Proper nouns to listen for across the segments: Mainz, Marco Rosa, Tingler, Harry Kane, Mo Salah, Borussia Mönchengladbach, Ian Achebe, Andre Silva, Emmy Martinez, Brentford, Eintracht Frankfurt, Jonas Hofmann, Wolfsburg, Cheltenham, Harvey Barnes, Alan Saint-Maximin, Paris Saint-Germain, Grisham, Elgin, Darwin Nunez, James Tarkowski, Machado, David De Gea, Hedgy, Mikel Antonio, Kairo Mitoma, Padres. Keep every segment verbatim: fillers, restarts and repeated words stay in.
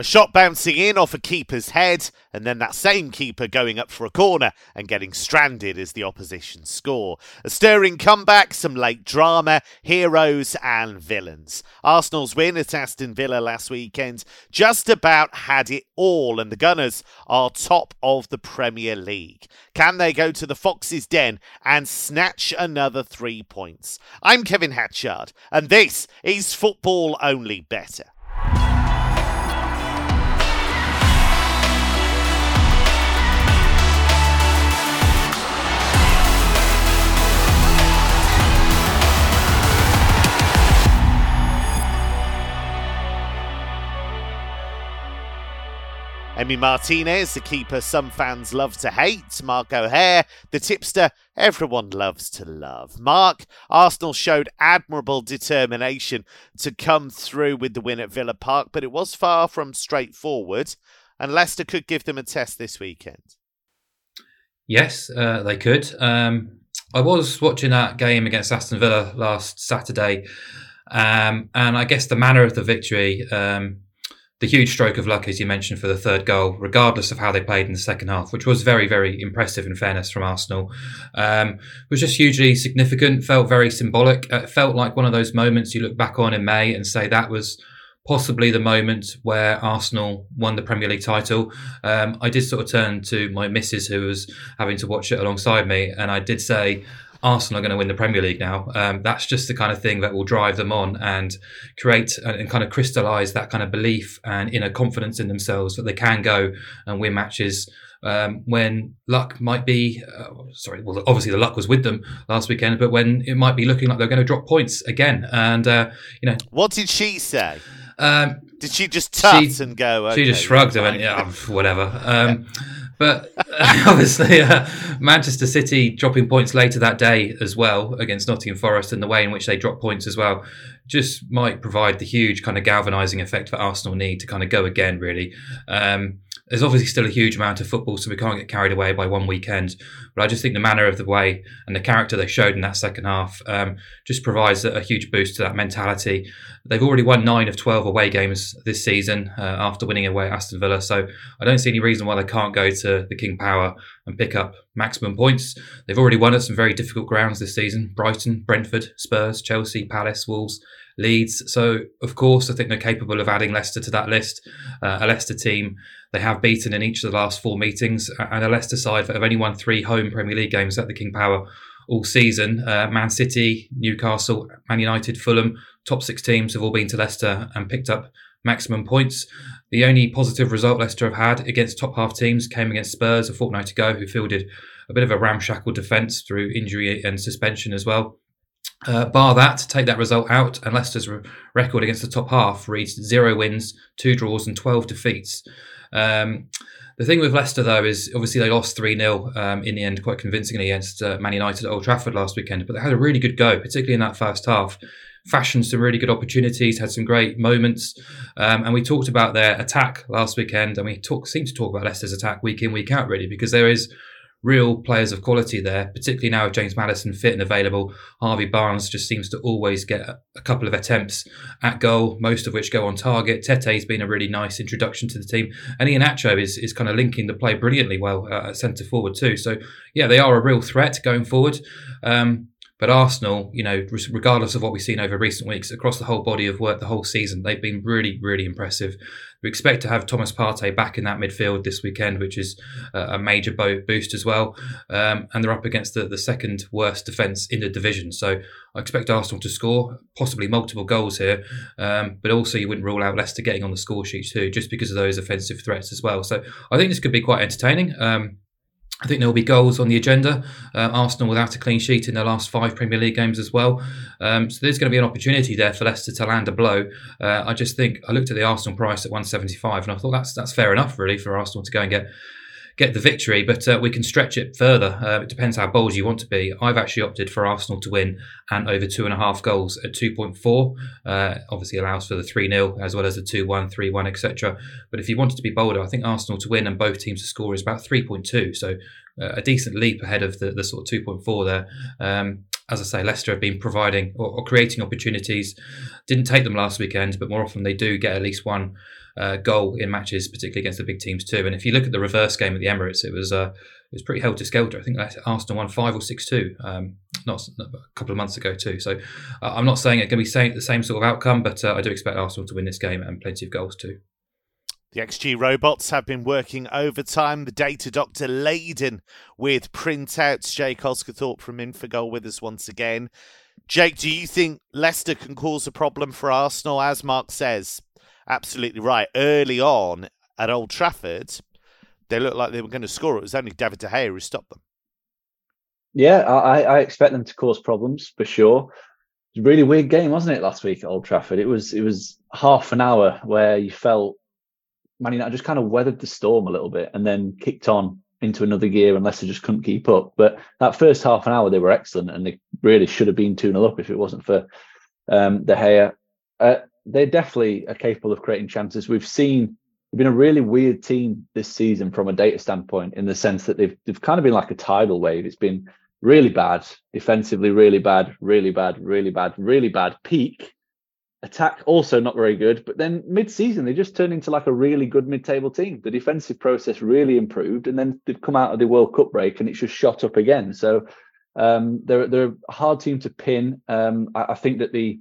A shot bouncing in off a keeper's head, and then that same keeper going up for a corner and getting stranded as the opposition score. A stirring comeback, some late drama, heroes and villains. Arsenal's win at Aston Villa last weekend just about had it all, and the Gunners are top of the Premier League. Can they go to the Foxes' den and snatch another three points? I'm Kevin Hatchard, and this is Football Only Better. Emmy Martinez, the keeper some fans love to hate. Marco O'Hare, the tipster everyone loves to love. Mark, Arsenal showed admirable determination to come through with the win at Villa Park, but it was far from straightforward, and Leicester could give them a test this weekend. Yes, uh, they could. Um, I was watching that game against Aston Villa last Saturday, um, and I guess the manner of the victory... Um, The huge stroke of luck, as you mentioned, for the third goal, regardless of how they played in the second half, which was very, very impressive in fairness from Arsenal, um, was just hugely significant, felt very symbolic. It felt like one of those moments you look back on in May and say that was possibly the moment where Arsenal won the Premier League title. Um, I did sort of turn to my missus who was having to watch it alongside me, and I did say, Arsenal are going to win the Premier League now. Um, that's just the kind of thing that will drive them on and create and, and kind of crystallise that kind of belief and inner confidence in themselves that they can go and win matches um, when luck might be, uh, sorry, well, obviously the luck was with them last weekend, but when it might be looking like they're going to drop points again. And, uh, you know. What did she say? Um, did she just tut she, and go? Okay, she just shrugged and went, yeah, whatever. Um, But uh, obviously, uh, Manchester City dropping points later that day as well against Nottingham Forest, and the way in which they drop points as well just might provide the huge kind of galvanising effect that Arsenal need to kind of go again, really. Um, there's obviously still a huge amount of football, so we can't get carried away by one weekend. But I just think the manner of the way and the character they showed in that second half um, just provides a, a huge boost to that mentality. They've already won nine of twelve away games this season uh, after winning away at Aston Villa. So I don't see any reason why they can't go to the King Power and pick up maximum points. They've already won at some very difficult grounds this season. Brighton, Brentford, Spurs, Chelsea, Palace, Wolves, Leeds. So, of course, I think they're capable of adding Leicester to that list. Uh, a Leicester team they have beaten in each of the last four meetings, and a Leicester side that have only won three home Premier League games at the King Power all season. Uh, Man City, Newcastle, Man United, Fulham, top six teams have all been to Leicester and picked up maximum points. The only positive result Leicester have had against top half teams came against Spurs a fortnight ago, who fielded a bit of a ramshackle defence through injury and suspension as well. Uh, bar that, take that result out, and Leicester's re- record against the top half reads zero wins, two draws and twelve defeats. Um, the thing with Leicester, though, is obviously they lost three nil um, in the end quite convincingly against uh, Man United at Old Trafford last weekend, but they had a really good go, particularly in that first half. Fashioned some really good opportunities, had some great moments. Um, and we talked about their attack last weekend, and we talk, seem to talk about Leicester's attack week in, week out, really, because there is real players of quality there, particularly now with James Maddison fit and available. Harvey Barnes just seems to always get a couple of attempts at goal, most of which go on target. Tete's been a really nice introduction to the team. And Ian Achebe is, is kind of linking the play brilliantly well uh, at centre-forward too. So, yeah, they are a real threat going forward. Um, But Arsenal, you know, regardless of what we've seen over recent weeks, across the whole body of work, the whole season, they've been really, really impressive. We expect to have Thomas Partey back in that midfield this weekend, which is a major boost as well. Um, and they're up against the, the second worst defence in the division. So I expect Arsenal to score possibly multiple goals here. Um, but also you wouldn't rule out Leicester getting on the score sheet too, just because of those offensive threats as well. So I think this could be quite entertaining. Um, I think there will be goals on the agenda. Uh, Arsenal without a clean sheet in their last five Premier League games as well. Um, so there's going to be an opportunity there for Leicester to land a blow. Uh, I just think I looked at the Arsenal price at one seventy-five and I thought that's that's fair enough really for Arsenal to go and get get the victory. But uh, we can stretch it further. Uh, it depends how bold you want to be. I've actually opted for Arsenal to win and over two and a half goals at two point four. Uh, obviously allows for the three nil as well as the two one, three one, et cetera. But if you wanted to be bolder, I think Arsenal to win and both teams to score is about three point two. So uh, a decent leap ahead of the, the sort of two point four there. Um, as I say, Leicester have been providing or, or creating opportunities. Didn't take them last weekend, but more often they do get at least one uh, goal in matches, particularly against the big teams too. And if you look at the reverse game at the Emirates, it was uh, it was pretty helter-skelter. I think Arsenal won five or six two um, not, not a couple of months ago too. So uh, I'm not saying it's going to be the same sort of outcome, but uh, I do expect Arsenal to win this game and plenty of goals too. The X G robots have been working overtime. The data doctor laden with printouts. Jake Oskathorpe from InfoGoal with us once again. Jake, do you think Leicester can cause a problem for Arsenal? As Mark says, absolutely right. Early on at Old Trafford, they looked like they were going to score. It was only David De Gea who stopped them. Yeah, I, I expect them to cause problems for sure. It was a really weird game, wasn't it, last week at Old Trafford? It was, it was half an hour where you felt Man United just kind of weathered the storm a little bit and then kicked on into another gear and Leicester just couldn't keep up. But that first half an hour, they were excellent and they really should have been two nil up if it wasn't for um, De Gea. Uh, they definitely are capable of creating chances. We've seen, they've been a really weird team this season from a data standpoint, in the sense that they've they've kind of been like a tidal wave. It's been really bad, defensively really bad, really bad, really bad, really bad, peak. Attack also not very good, but then mid-season they just turned into like a really good mid-table team. The defensive process really improved, and then they've come out of the World Cup break and it's just shot up again. So um, they're they're a hard team to pin. Um, I, I think that the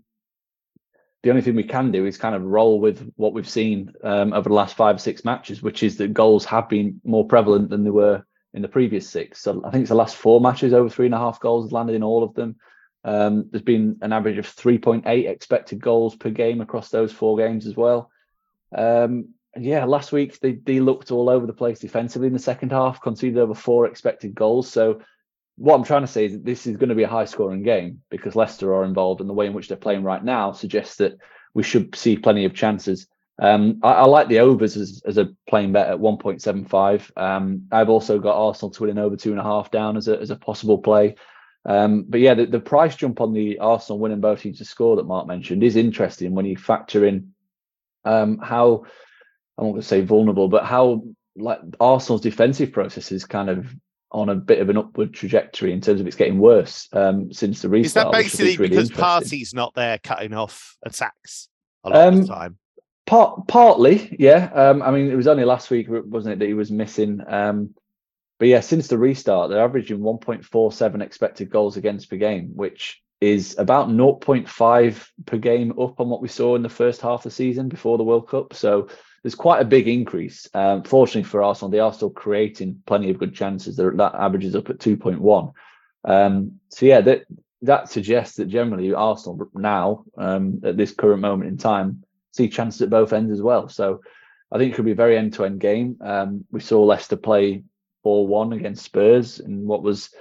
the only thing we can do is kind of roll with what we've seen um, over the last five or six matches, which is that goals have been more prevalent than they were in the previous six. So I think it's the last four matches over three and a half goals landed in all of them. Um, there's been an average of three point eight expected goals per game across those four games as well. Um, yeah, last week they, they looked all over the place defensively in the second half, conceded over four expected goals. So what I'm trying to say is that this is going to be a high-scoring game because Leicester are involved, and the way in which they're playing right now suggests that we should see plenty of chances. Um, I, I like the overs as, as a playing bet at one point seven five. Um, I've also got Arsenal to win over two and a half down as a, as a possible play. Um, but yeah, the, the price jump on the Arsenal winning both teams to score that Mark mentioned is interesting when you factor in um, how, I won't say vulnerable, but how like Arsenal's defensive process is kind of on a bit of an upward trajectory in terms of it's getting worse um, since the restart. Is that basically is really because Partey's not there cutting off attacks a lot um, of the time? Part, partly, yeah. Um, I mean, it was only last week, wasn't it, that he was missing. Um, But yeah, since the restart, they're averaging one point four seven expected goals against per game, which is about zero point five per game up on what we saw in the first half of the season before the World Cup. So there's quite a big increase. Um, fortunately for Arsenal, they are still creating plenty of good chances. They're, that averages up at two point one. Um, so yeah, that that suggests that generally Arsenal now, um, at this current moment in time, see chances at both ends as well. So I think it could be a very end-to-end game. Um, we saw Leicester play four one against Spurs in what was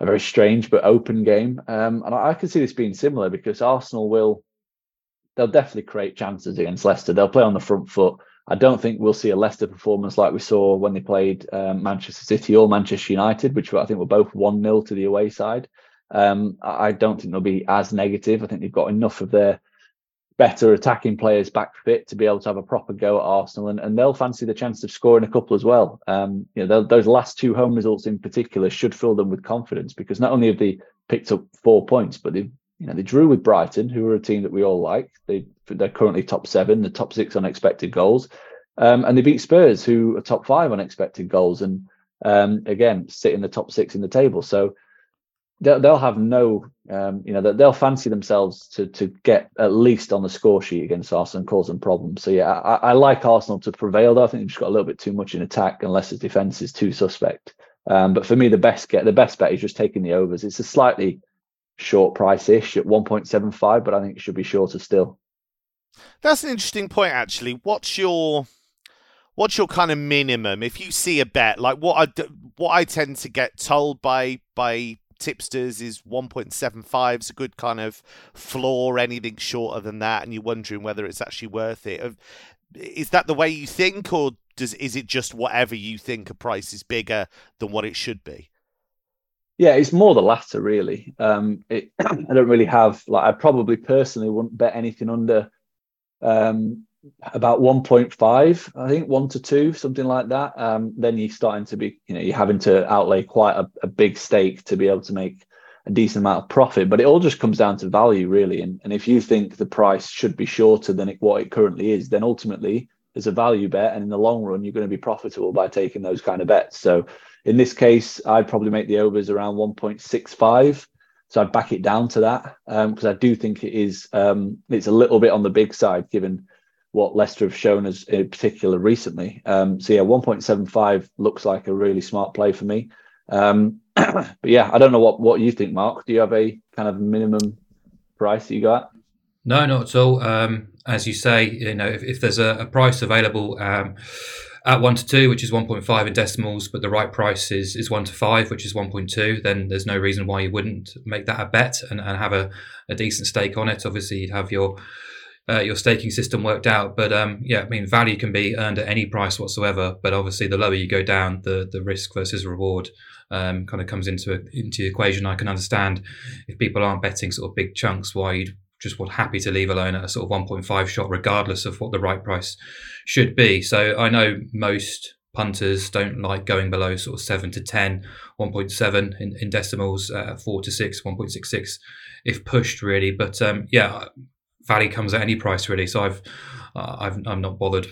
a very strange but open game. Um, and I, I can see this being similar because Arsenal will, they'll definitely create chances against Leicester. They'll play on the front foot. I don't think we'll see a Leicester performance like we saw when they played um, Manchester City or Manchester United, which I think were both one nil to the away side. Um, I don't think they'll be as negative. I think they've got enough of their better attacking players back fit to be able to have a proper go at Arsenal, and, and they'll fancy the chance of scoring a couple as well. Um, you know, those last two home results in particular should fill them with confidence, because not only have they picked up four points, but they, you know, they drew with Brighton, who are a team that we all like. They they're currently top seven, the top six on expected goals, um, and they beat Spurs, who are top five on expected goals, and um, again sit in the top six in the table. So they'll have no, um, you know, they'll fancy themselves to to get at least on the score sheet against Arsenal and cause them problems. So, yeah, I, I like Arsenal to prevail, though. I think they've just got a little bit too much in attack and Leicester's defence is too suspect. Um, but for me, the best get the best bet is just taking the overs. It's a slightly short price-ish at one point seven five, but I think it should be shorter still. That's an interesting point, actually. What's your... What's your kind of minimum? If you see a bet, like what I, what I tend to get told by... by tipsters is one point seven five is a good kind of floor. Anything shorter than that and you're wondering whether it's actually worth it. Is that the way you think, or does is it just whatever you think a price is bigger than what it should be? Yeah, it's more the latter really. um it, I don't really have like I probably personally wouldn't bet anything under um about one point five, I think one to two, something like that. Um, then you're starting to be, you know, you're having to outlay quite a, a big stake to be able to make a decent amount of profit, but it all just comes down to value, really. And, and if you think the price should be shorter than it, what it currently is, then ultimately there's a value bet. And in the long run, you're going to be profitable by taking those kind of bets. So in this case, I'd probably make the overs around one point six five. So I'd back it down to that because um, I do think it is, um, it's a little bit on the big side, given what Leicester have shown us in particular recently. Um, so yeah, one point seven five looks like a really smart play for me. Um, but yeah, I don't know what, what you think, Mark. Do you have a kind of minimum price that you got? No, not at all. Um, as you say, you know, if, if there's a, a price available um, at one to two, which is one point five in decimals, but the right price is, is one to five, which is one point two, then there's no reason why you wouldn't make that a bet and, and have a, a decent stake on it. Obviously, you'd have your Uh, your staking system worked out, but um, yeah, I mean, value can be earned at any price whatsoever. But obviously, the lower you go down, the the risk versus reward um, kind of comes into a, into the equation. I can understand if people aren't betting sort of big chunks, why you'd just want happy to leave alone at a sort of one point five shot, regardless of what the right price should be. So I know most punters don't like going below sort of seven to ten, one point seven in, in decimals, uh, four to six, one point six six if pushed, really. But um, yeah. Value comes at any price, really. So I've, uh, I've I'm not bothered.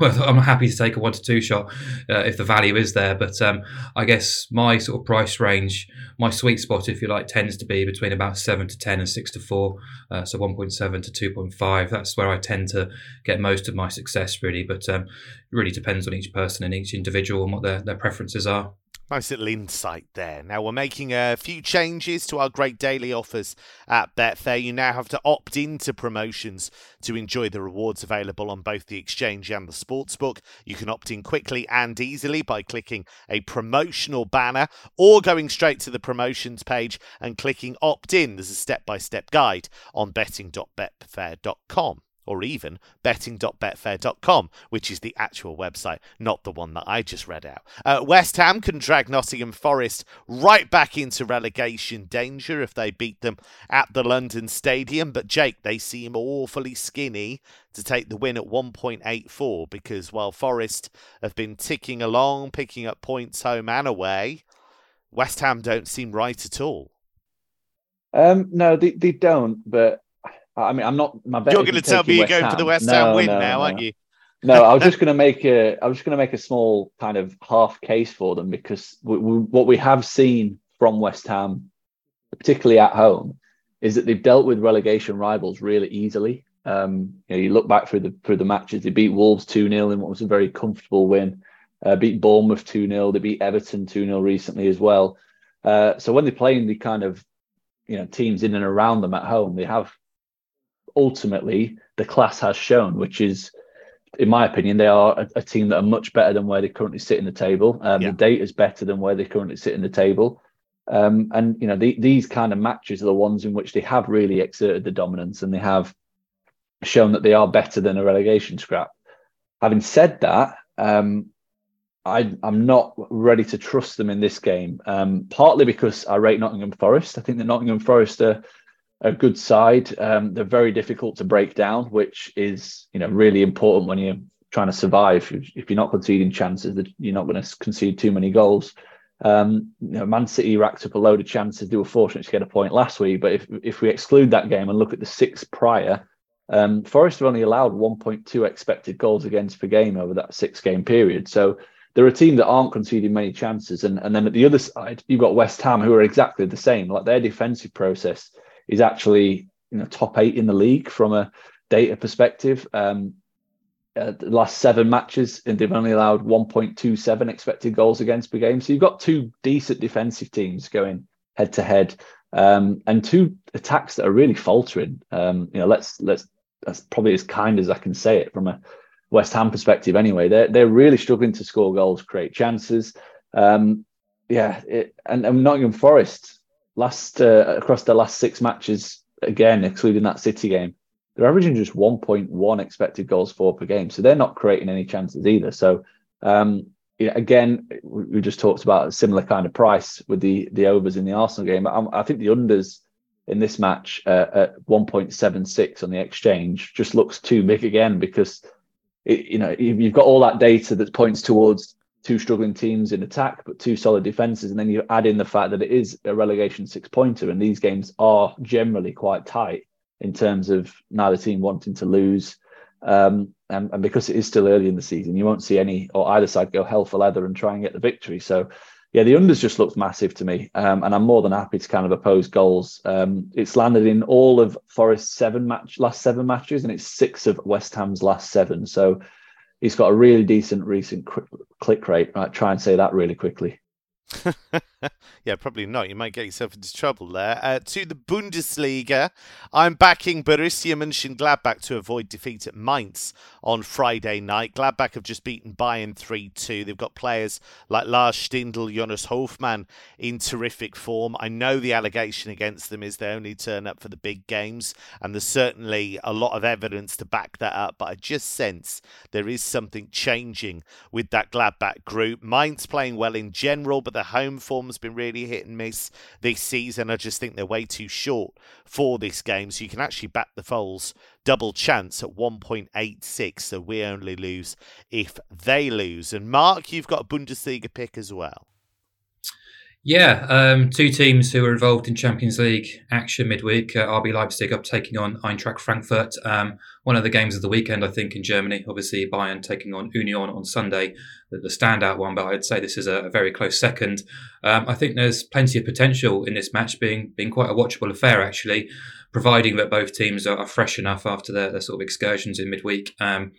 I'm happy to take a one to two shot uh, if the value is there. But um, I guess my sort of price range, my sweet spot, if you like, tends to be between about seven to ten and six to four. Uh, so one point seven to two point five. That's where I tend to get most of my success, really. But um, it really depends on each person and each individual and what their, their preferences are. Nice little insight there. Now, we're making a few changes to our great daily offers at Betfair. You now have to opt into promotions to enjoy the rewards available on both the exchange and the sportsbook. You can opt in quickly and easily by clicking a promotional banner or going straight to the promotions page and clicking opt in. There's a step-by-step guide on betting dot betfair dot com. Or even betting dot betfair dot com, which is the actual website, not the one that I just read out. Uh, West Ham can drag Nottingham Forest right back into relegation danger if they beat them at the London Stadium. But Jake, they seem awfully skinny to take the win at one point eight four because while Forest have been ticking along, picking up points home and away, West Ham don't seem right at all. Um, no, they, they don't, but... I mean, I'm not my bet. You're going to tell me you're going for the West Ham win now, aren't you? No, I was just going to make a. I was just going to make a small kind of half case for them because we, we, what we have seen from West Ham, particularly at home, is that they've dealt with relegation rivals really easily. Um, you know, you look back through the through the matches. They beat Wolves two nil in what was a very comfortable win. Uh, beat Bournemouth two nil. They beat Everton two nil recently as well. Uh, so when they're playing the kind of you know teams in and around them at home, they have. Ultimately, the class has shown, which is, in my opinion, they are a, a team that are much better than where they currently sit in the table. Um, yeah. The data is better than where they currently sit in the table. Um, and, you know, the, these kind of matches are the ones in which they have really exerted the dominance and they have shown that they are better than a relegation scrap. Having said that, um, I, I'm not ready to trust them in this game, um, partly because I rate Nottingham Forest. I think that Nottingham Forest are a good side. Um, they're very difficult to break down, which is, you know, really important when you're trying to survive. If you're not conceding chances, that you're not going to concede too many goals. Um, you know, Man City racked up a load of chances. They were fortunate to get a point last week, but if if we exclude that game and look at the six prior, um, Forest have only allowed one point two expected goals against per game over that six-game period. So they're a team that aren't conceding many chances. And and then at the other side, you've got West Ham, who are exactly the same. Like their defensive process is actually you know top eight in the league from a data perspective. Um, uh, the last seven matches, and they've only allowed one point two seven expected goals against per game. So you've got two decent defensive teams going head to head, and two attacks that are really faltering. Um, you know, let's let's that's probably as kind as I can say it from a West Ham perspective. Anyway, they're they're really struggling to score goals, create chances. Um, yeah, it, and, and Nottingham Forest. Last uh, across the last six matches, again excluding that City game, they're averaging just one point one expected goals for per game, so they're not creating any chances either. So, um, you know, again, we, we just talked about a similar kind of price with the the overs in the Arsenal game. I, I think the unders in this match uh, at one point seven six on the exchange just looks too big again because it, you know you've got all that data that points towards two struggling teams in attack, but two solid defences. And then you add in the fact that it is a relegation six-pointer, and these games are generally quite tight in terms of neither team wanting to lose. Um, and, and because it is still early in the season, you won't see any or either side go hell for leather and try and get the victory. So, yeah, the unders just looked massive to me, um, and I'm more than happy to kind of oppose goals. Um, it's landed in all of Forest's seven match last seven matches, and it's six of West Ham's last seven. So he's got a really decent recent click rate. Right, try and say that really quickly. Yeah, probably not. You might get yourself into trouble there. Uh, to the Bundesliga, I'm backing Borussia Mönchengladbach to avoid defeat at Mainz on Friday night. Gladbach have just beaten Bayern three two. They've got players like Lars Stindl, Jonas Hofmann in terrific form. I know the allegation against them is they only turn up for the big games, and there's certainly a lot of evidence to back that up, but I just sense there is something changing with that Gladbach group. Mainz playing well in general, but the home form's been really hit and miss this season. I just think they're way too short for this game. So you can actually back the Foles double chance at one point eight six. So we only lose if they lose. And Mark, you've got a Bundesliga pick as well. Yeah, um, two teams who are involved in Champions League action midweek. Uh, R B Leipzig up taking on Eintracht Frankfurt. Um, one of the games of the weekend, I think, in Germany. Obviously, Bayern taking on Union on Sunday, the, the standout one, but I'd say this is a, a very close second. Um, I think there's plenty of potential in this match being being quite a watchable affair, actually, providing that both teams are, are fresh enough after their, their sort of excursions in midweek. Um,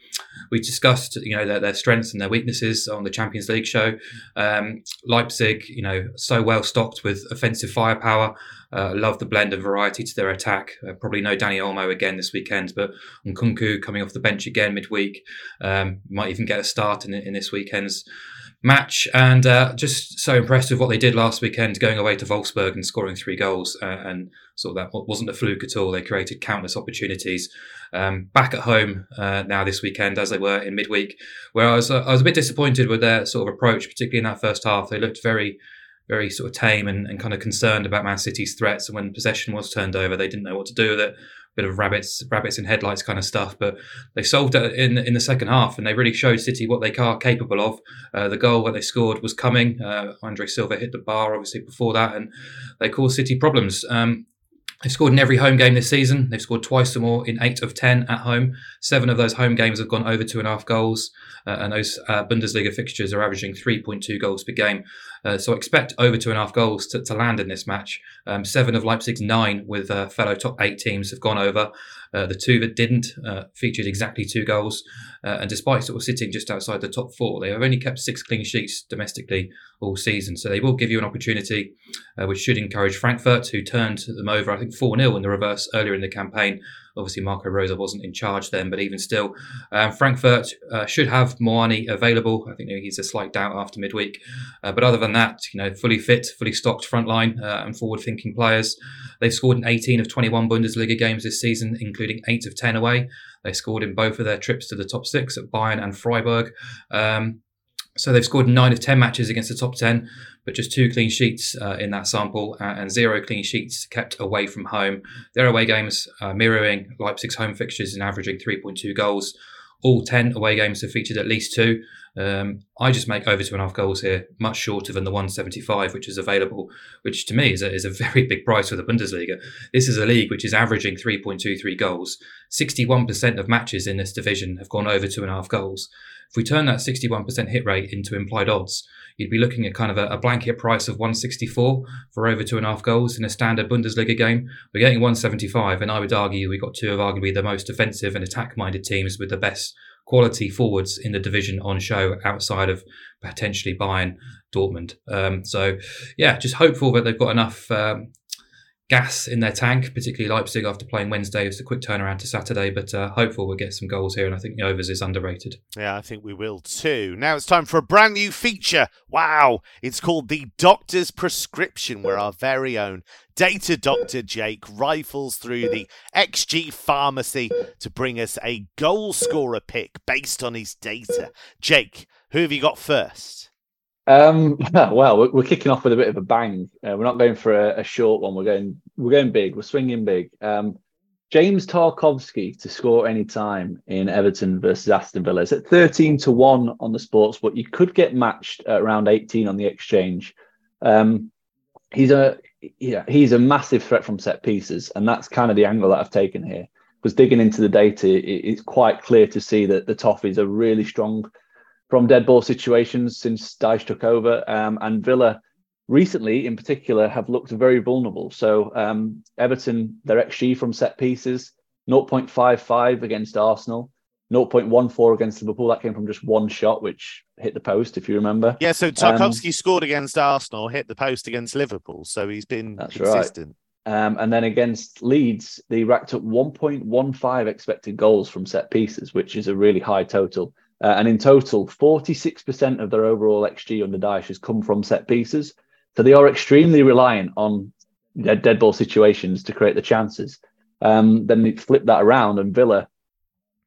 we discussed, you know, their, their strengths and their weaknesses on the Champions League show. Um, Leipzig, you know, so well stocked with offensive firepower. Uh, love the blend of variety to their attack. Uh, probably no Danny Olmo again this weekend, but Nkunku coming off the bench again midweek. Um, might even get a start in, in this weekend's match. And uh, just so impressed with what they did last weekend, going away to Wolfsburg and scoring three goals. Uh, and sort of that wasn't a fluke at all. They created countless opportunities. Um, back at home uh, now this weekend, as they were in midweek, where I was, uh, I was a bit disappointed with their sort of approach, particularly in that first half. They looked very... very sort of tame and, and kind of concerned about Man City's threats. And when possession was turned over, they didn't know what to do with it. Bit of rabbits, rabbits in headlights kind of stuff. But they solved it in in the second half, and they really showed City what they are capable of. Uh, the goal that they scored was coming. Uh, Andre Silva hit the bar, obviously, before that, and they caused City problems. Um, They've scored in every home game this season. They've scored twice or more in eight of ten at home. Seven of those home games have gone over two and a half goals. Uh, and those uh, Bundesliga fixtures are averaging three point two goals per game. Uh, so expect over two and a half goals to, to land in this match. Um, seven of Leipzig's nine with uh, fellow top eight teams have gone over. Uh, the two that didn't uh, featured exactly two goals. Uh, and despite sort of sitting just outside the top four, they have only kept six clean sheets domestically all season. So they will give you an opportunity, uh, which should encourage Frankfurt, who turned them over, I think, four nil in the reverse earlier in the campaign. Obviously, Marco Rosa wasn't in charge then, but even still, uh, Frankfurt uh, should have Moani available. I think he's a slight doubt after midweek. Uh, but other than that, you know, fully fit, fully stocked frontline uh, and forward-thinking players. They've scored in eighteen of twenty-one Bundesliga games this season, including eight of ten away. They scored in both of their trips to the top six at Bayern and Freiburg. Um, So they've scored nine of ten matches against the top ten, but just two clean sheets uh, in that sample uh, and zero clean sheets kept away from home. Their away games uh, mirroring Leipzig's home fixtures and averaging three point two goals. All ten away games have featured at least two. Um, I just make over two and a half goals here, much shorter than the one seventy-five, which is available, which to me is a, is a very big price for the Bundesliga. This is a league which is averaging three point two three goals. sixty-one percent of matches in this division have gone over two and a half goals. If we turn that sixty-one percent hit rate into implied odds, you'd be looking at kind of a, a blanket price of one sixty-four for over two and a half goals in a standard Bundesliga game. We're getting one seventy-five, and I would argue we got two of arguably the most offensive and attack-minded teams with the best quality forwards in the division on show outside of potentially Bayern, Dortmund. Um, so, yeah, just hopeful that they've got enough um, gas in their tank, particularly Leipzig after playing Wednesday. It's a quick turnaround to Saturday, but uh, hopeful we'll get some goals here, and I think the overs is underrated. Yeah, I think we will too. Now it's time for a brand new feature. Wow, it's called The Doctor's Prescription, where our very own data doctor Jake rifles through the X G pharmacy to bring us a goal scorer pick based on his data. Jake, who have you got first? Um, well, we're kicking off with a bit of a bang. Uh, we're not going for a, a short one. We're going, we're going big. We're swinging big. Um, James Tarkowski to score any time in Everton versus Aston Villa. It's at thirteen to one on the sports, but you could get matched at around eighteen on the exchange. Um, he's a yeah, he's a massive threat from set pieces, and that's kind of the angle that I've taken here. Because digging into the data, it, it's quite clear to see that the Toffees are really strong from dead ball situations since Dyche took over, um, and Villa recently, in particular, have looked very vulnerable. So um, Everton, their X G from set pieces, zero point five five against Arsenal, zero point one four against Liverpool. That came from just one shot, which hit the post, if you remember. Yeah, so Tarkowski um, scored against Arsenal, hit the post against Liverpool. So he's been that's consistent. Right. Um, and then against Leeds, they racked up one point one five expected goals from set pieces, which is a really high total. Uh, and in total, forty-six percent of their overall X G under Dyche has come from set pieces. So they are extremely reliant on their dead ball situations to create the chances. Um, then they flip that around, and Villa,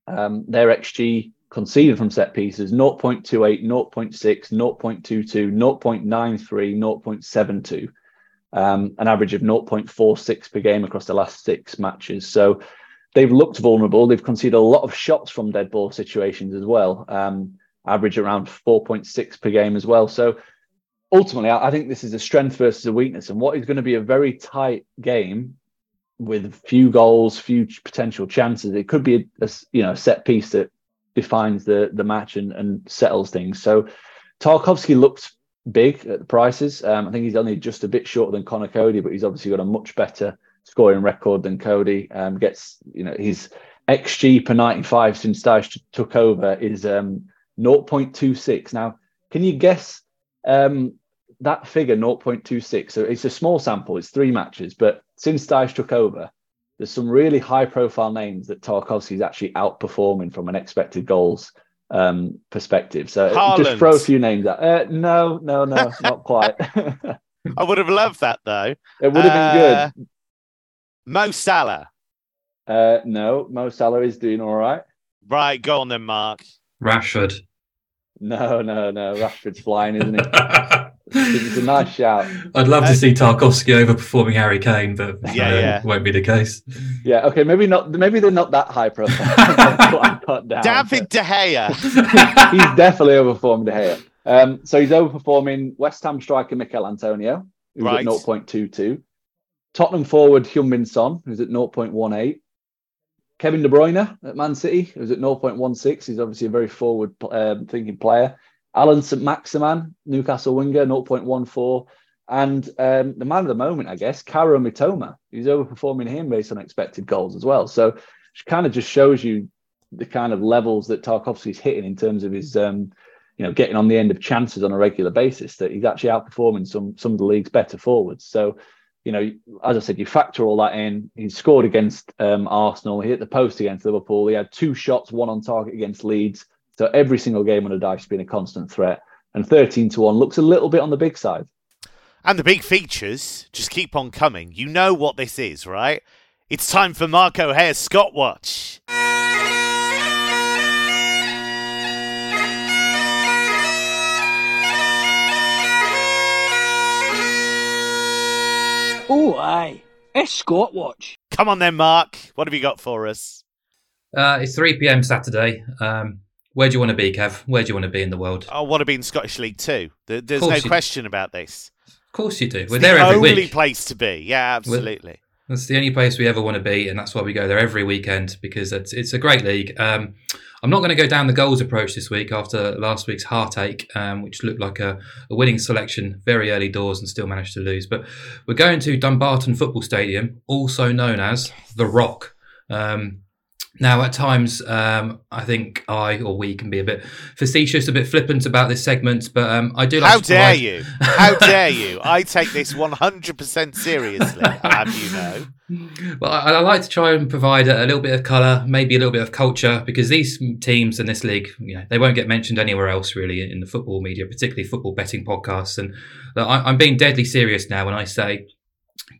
um, their X G conceded from set pieces, zero point two eight, zero point six, zero point two two, zero point nine three, zero point seven two, um, an average of zero point four six per game across the last six matches. So they've looked vulnerable. They've conceded a lot of shots from dead ball situations as well, um, average around four point six per game as well. So ultimately, I think this is a strength versus a weakness, and what is going to be a very tight game with few goals, few potential chances. It could be a, a you know set piece that defines the the match and, and settles things. So Tarkowski looks big at the prices. Um, I think he's only just a bit shorter than Connor Cody, but he's obviously got a much better scoring record than Cody. Um, gets you know his X G per ninety-five since Dyche took over is um, zero point two six. Now, can you guess? Um, that figure zero point two six, so it's a small sample, it's three matches, but since Dyche took over, there's some really high profile names that Tarkowski is actually outperforming from an expected goals um, perspective. So Harland. Just throw a few names out. Uh, no, no, no, not quite. I would have loved that though. It would have uh, been good. Mo Salah. Uh, no, Mo Salah is doing all right. Right, go on then, Mark. Rashford. No, no, no. Rashford's flying, isn't it? It's a nice shout. I'd love to see Tarkowski overperforming Harry Kane, but yeah, no, yeah. It won't be the case. Yeah, okay, maybe not. Maybe they're not that high profile. I cut down, David De Gea. He's definitely overperformed De Gea. Um, so he's overperforming West Ham striker Mikel Antonio, who's right. at zero point two two. Tottenham forward Heung-Min Son, who's at zero point one eight. Kevin De Bruyne at Man City, who's at zero point one six. He's obviously a very forward-thinking um, player. Alan Saint-Maximin, Newcastle winger, zero point one four. And um, the man of the moment, I guess, Kairo Mitoma. He's overperforming him based on expected goals as well. So it kind of just shows you the kind of levels that Tarkowski's hitting in terms of his, um, you know, getting on the end of chances on a regular basis, that he's actually outperforming some, some of the league's better forwards. So, you know, as I said, you factor all that in. He scored against um, Arsenal. He hit the post against Liverpool. He had two shots, one on target against Leeds. So every single game on a dice has been a constant threat. And thirteen to one looks a little bit on the big side. And the big features just keep on coming. You know what this is, right? It's time for Marco O'Hare's Scott Watch. Oh, aye. It's Scott Watch. Come on then, Mark. What have you got for us? Uh, it's three p.m. Saturday. Um, where do you want to be, Kev? Where do you want to be in the world? I want to be in Scottish League Two. There's no question do. about this. Of course you do. It's We're the there every week. Only place to be. Yeah, absolutely. We're, that's the only place we ever want to be, and that's why we go there every weekend, because it's, it's a great league. Um, I'm not going to go down the goals approach this week after last week's heartache, um, which looked like a, a winning selection very early doors and still managed to lose. But we're going to Dumbarton Football Stadium, also known as The Rock. Um, now, at times, um, I think I or we can be a bit facetious, a bit flippant about this segment, but um, I do like How to dare provide... you? How dare you? I take this one hundred percent seriously, as you know. Well, I, I like to try and provide a, a little bit of colour, maybe a little bit of culture, because these teams in this league, you know, they won't get mentioned anywhere else really in the football media, particularly football betting podcasts. And I, I'm being deadly serious now when I say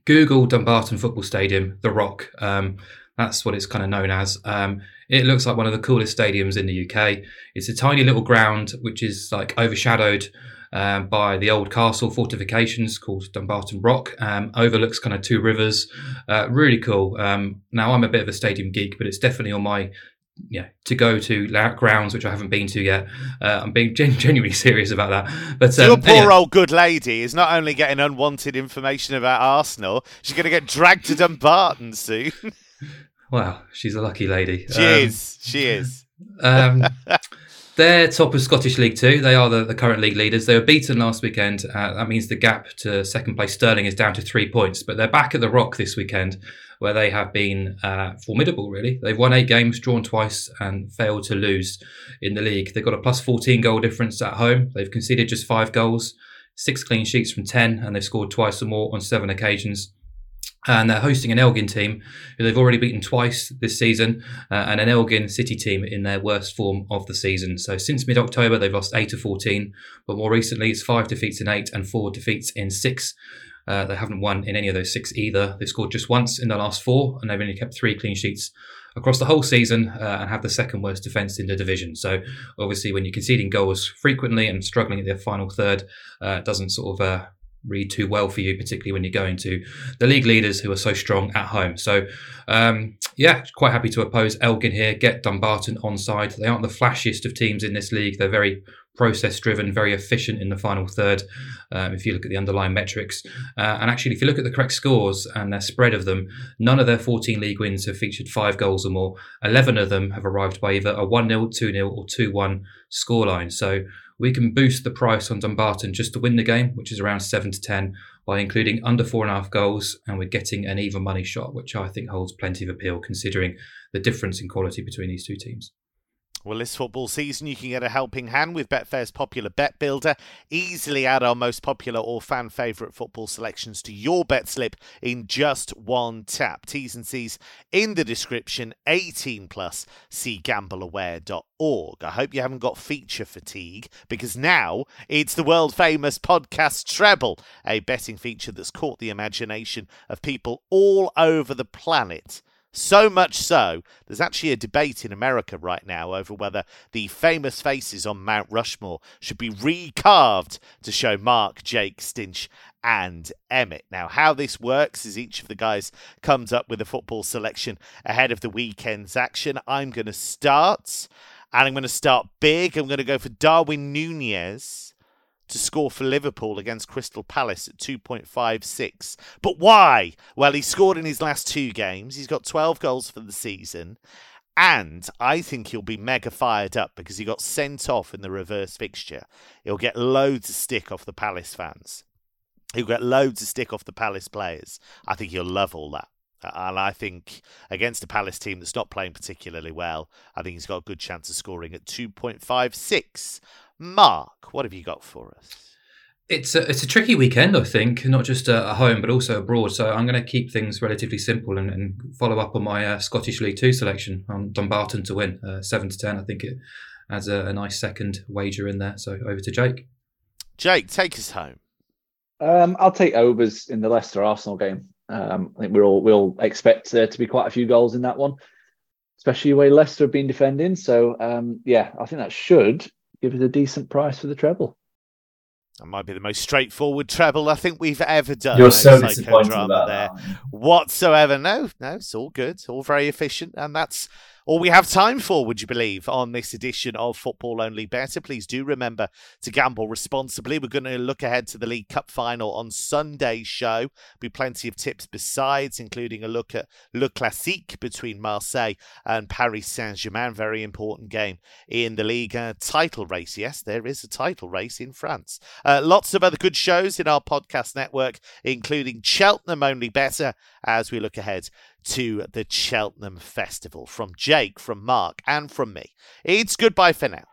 Google Dumbarton Football Stadium, The Rock. Um, that's what it's kind of known as. Um, it looks like one of the coolest stadiums in the U K. It's a tiny little ground which is like overshadowed um, by the old castle fortifications called Dumbarton Rock. Um, overlooks kind of two rivers. Uh, really cool. Um, now, I'm a bit of a stadium geek, but it's definitely on my yeah to go to grounds, which I haven't been to yet. Uh, I'm being gen- genuinely serious about that. But um, your poor yeah. old good lady is not only getting unwanted information about Arsenal, she's going to get dragged to Dumbarton soon. Wow, she's a lucky lady. She um, is. She is. Um, they're top of Scottish League Two. They are the, the current league leaders. They were beaten last weekend. Uh, that means the gap to second place Stirling is down to three points. But they're back at the Rock this weekend, where they have been uh, formidable, really. They've won eight games, drawn twice, and failed to lose in the league. They've got a plus fourteen goal difference at home. They've conceded just five goals, six clean sheets from ten, and they've scored twice or more on seven occasions. And they're hosting an Elgin team who they've already beaten twice this season, uh, and an Elgin City team in their worst form of the season. So since mid-October, they've lost eight of fourteen, but more recently, it's five defeats in eight and four defeats in six. Uh, they haven't won in any of those six either. They've scored just once in the last four, and they've only kept three clean sheets across the whole season, uh, and have the second worst defence in the division. So obviously, when you're conceding goals frequently and struggling at the final third, uh, it doesn't sort of... Uh, read too well for you, particularly when you're going to the league leaders who are so strong at home. So um, yeah, quite happy to oppose Elgin here, get Dumbarton on side. They aren't the flashiest of teams in this league. They're very process driven, very efficient in the final third, um, if you look at the underlying metrics. Uh, and actually, if you look at the correct scores and their spread of them, none of their fourteen league wins have featured five goals or more. eleven of them have arrived by either a one nil, two nil or two one scoreline. So we can boost the price on Dumbarton just to win the game, which is around seven to ten, by including under four and a half goals, and we're getting an even money shot, which I think holds plenty of appeal considering the difference in quality between these two teams. Well, this football season, you can get a helping hand with Betfair's popular Bet Builder. Easily add our most popular or fan favourite football selections to your bet slip in just one tap. T's and C's in the description, eighteen plus, see gamble aware dot org. I hope you haven't got feature fatigue, because now it's the world-famous podcast Treble, a betting feature that's caught the imagination of people all over the planet. So much so, there's actually a debate in America right now over whether the famous faces on Mount Rushmore should be recarved to show Mark, Jake, Stinch and Emmett. Now, how this works is each of the guys comes up with a football selection ahead of the weekend's action. I'm going to start, and I'm going to start big. I'm going to go for Darwin Nunez to score for Liverpool against Crystal Palace at two point five six. But why? Well, he scored in his last two games. He's got twelve goals for the season. And I think he'll be mega fired up because he got sent off in the reverse fixture. He'll get loads of stick off the Palace fans. He'll get loads of stick off the Palace players. I think he'll love all that. And I think against a Palace team that's not playing particularly well, I think he's got a good chance of scoring at two point five six. Mark, what have you got for us? It's a, it's a tricky weekend, I think, not just uh, at home, but also abroad. So I'm going to keep things relatively simple and, and follow up on my uh, Scottish League Two selection on Dumbarton to win. Uh, seven to ten, I think it adds a, a nice second wager in there. So over to Jake. Jake, take us home. Um, I'll take overs in the Leicester-Arsenal game. Um, I think we're all, we'll expect there uh, to be quite a few goals in that one, especially the way Leicester have been defending. So, um, yeah, I think that should give us a decent price for the treble. That might be the most straightforward treble I think we've ever done. You're so disappointed about that. Whatsoever. No, no, it's all good. It's all very efficient. And that's all we have time for, would you believe, on this edition of Football Only Better. Please do remember to gamble responsibly. We're going to look ahead to the League Cup final on Sunday's show. There'll be plenty of tips besides, including a look at Le Classique between Marseille and Paris Saint-Germain. Very important game in the league uh, title race. Yes, there is a title race in France. Uh, lots of other good shows in our podcast network, including Cheltenham Only Better, as we look ahead to the Cheltenham Festival. From Jake, from Mark, and from me, it's goodbye for now.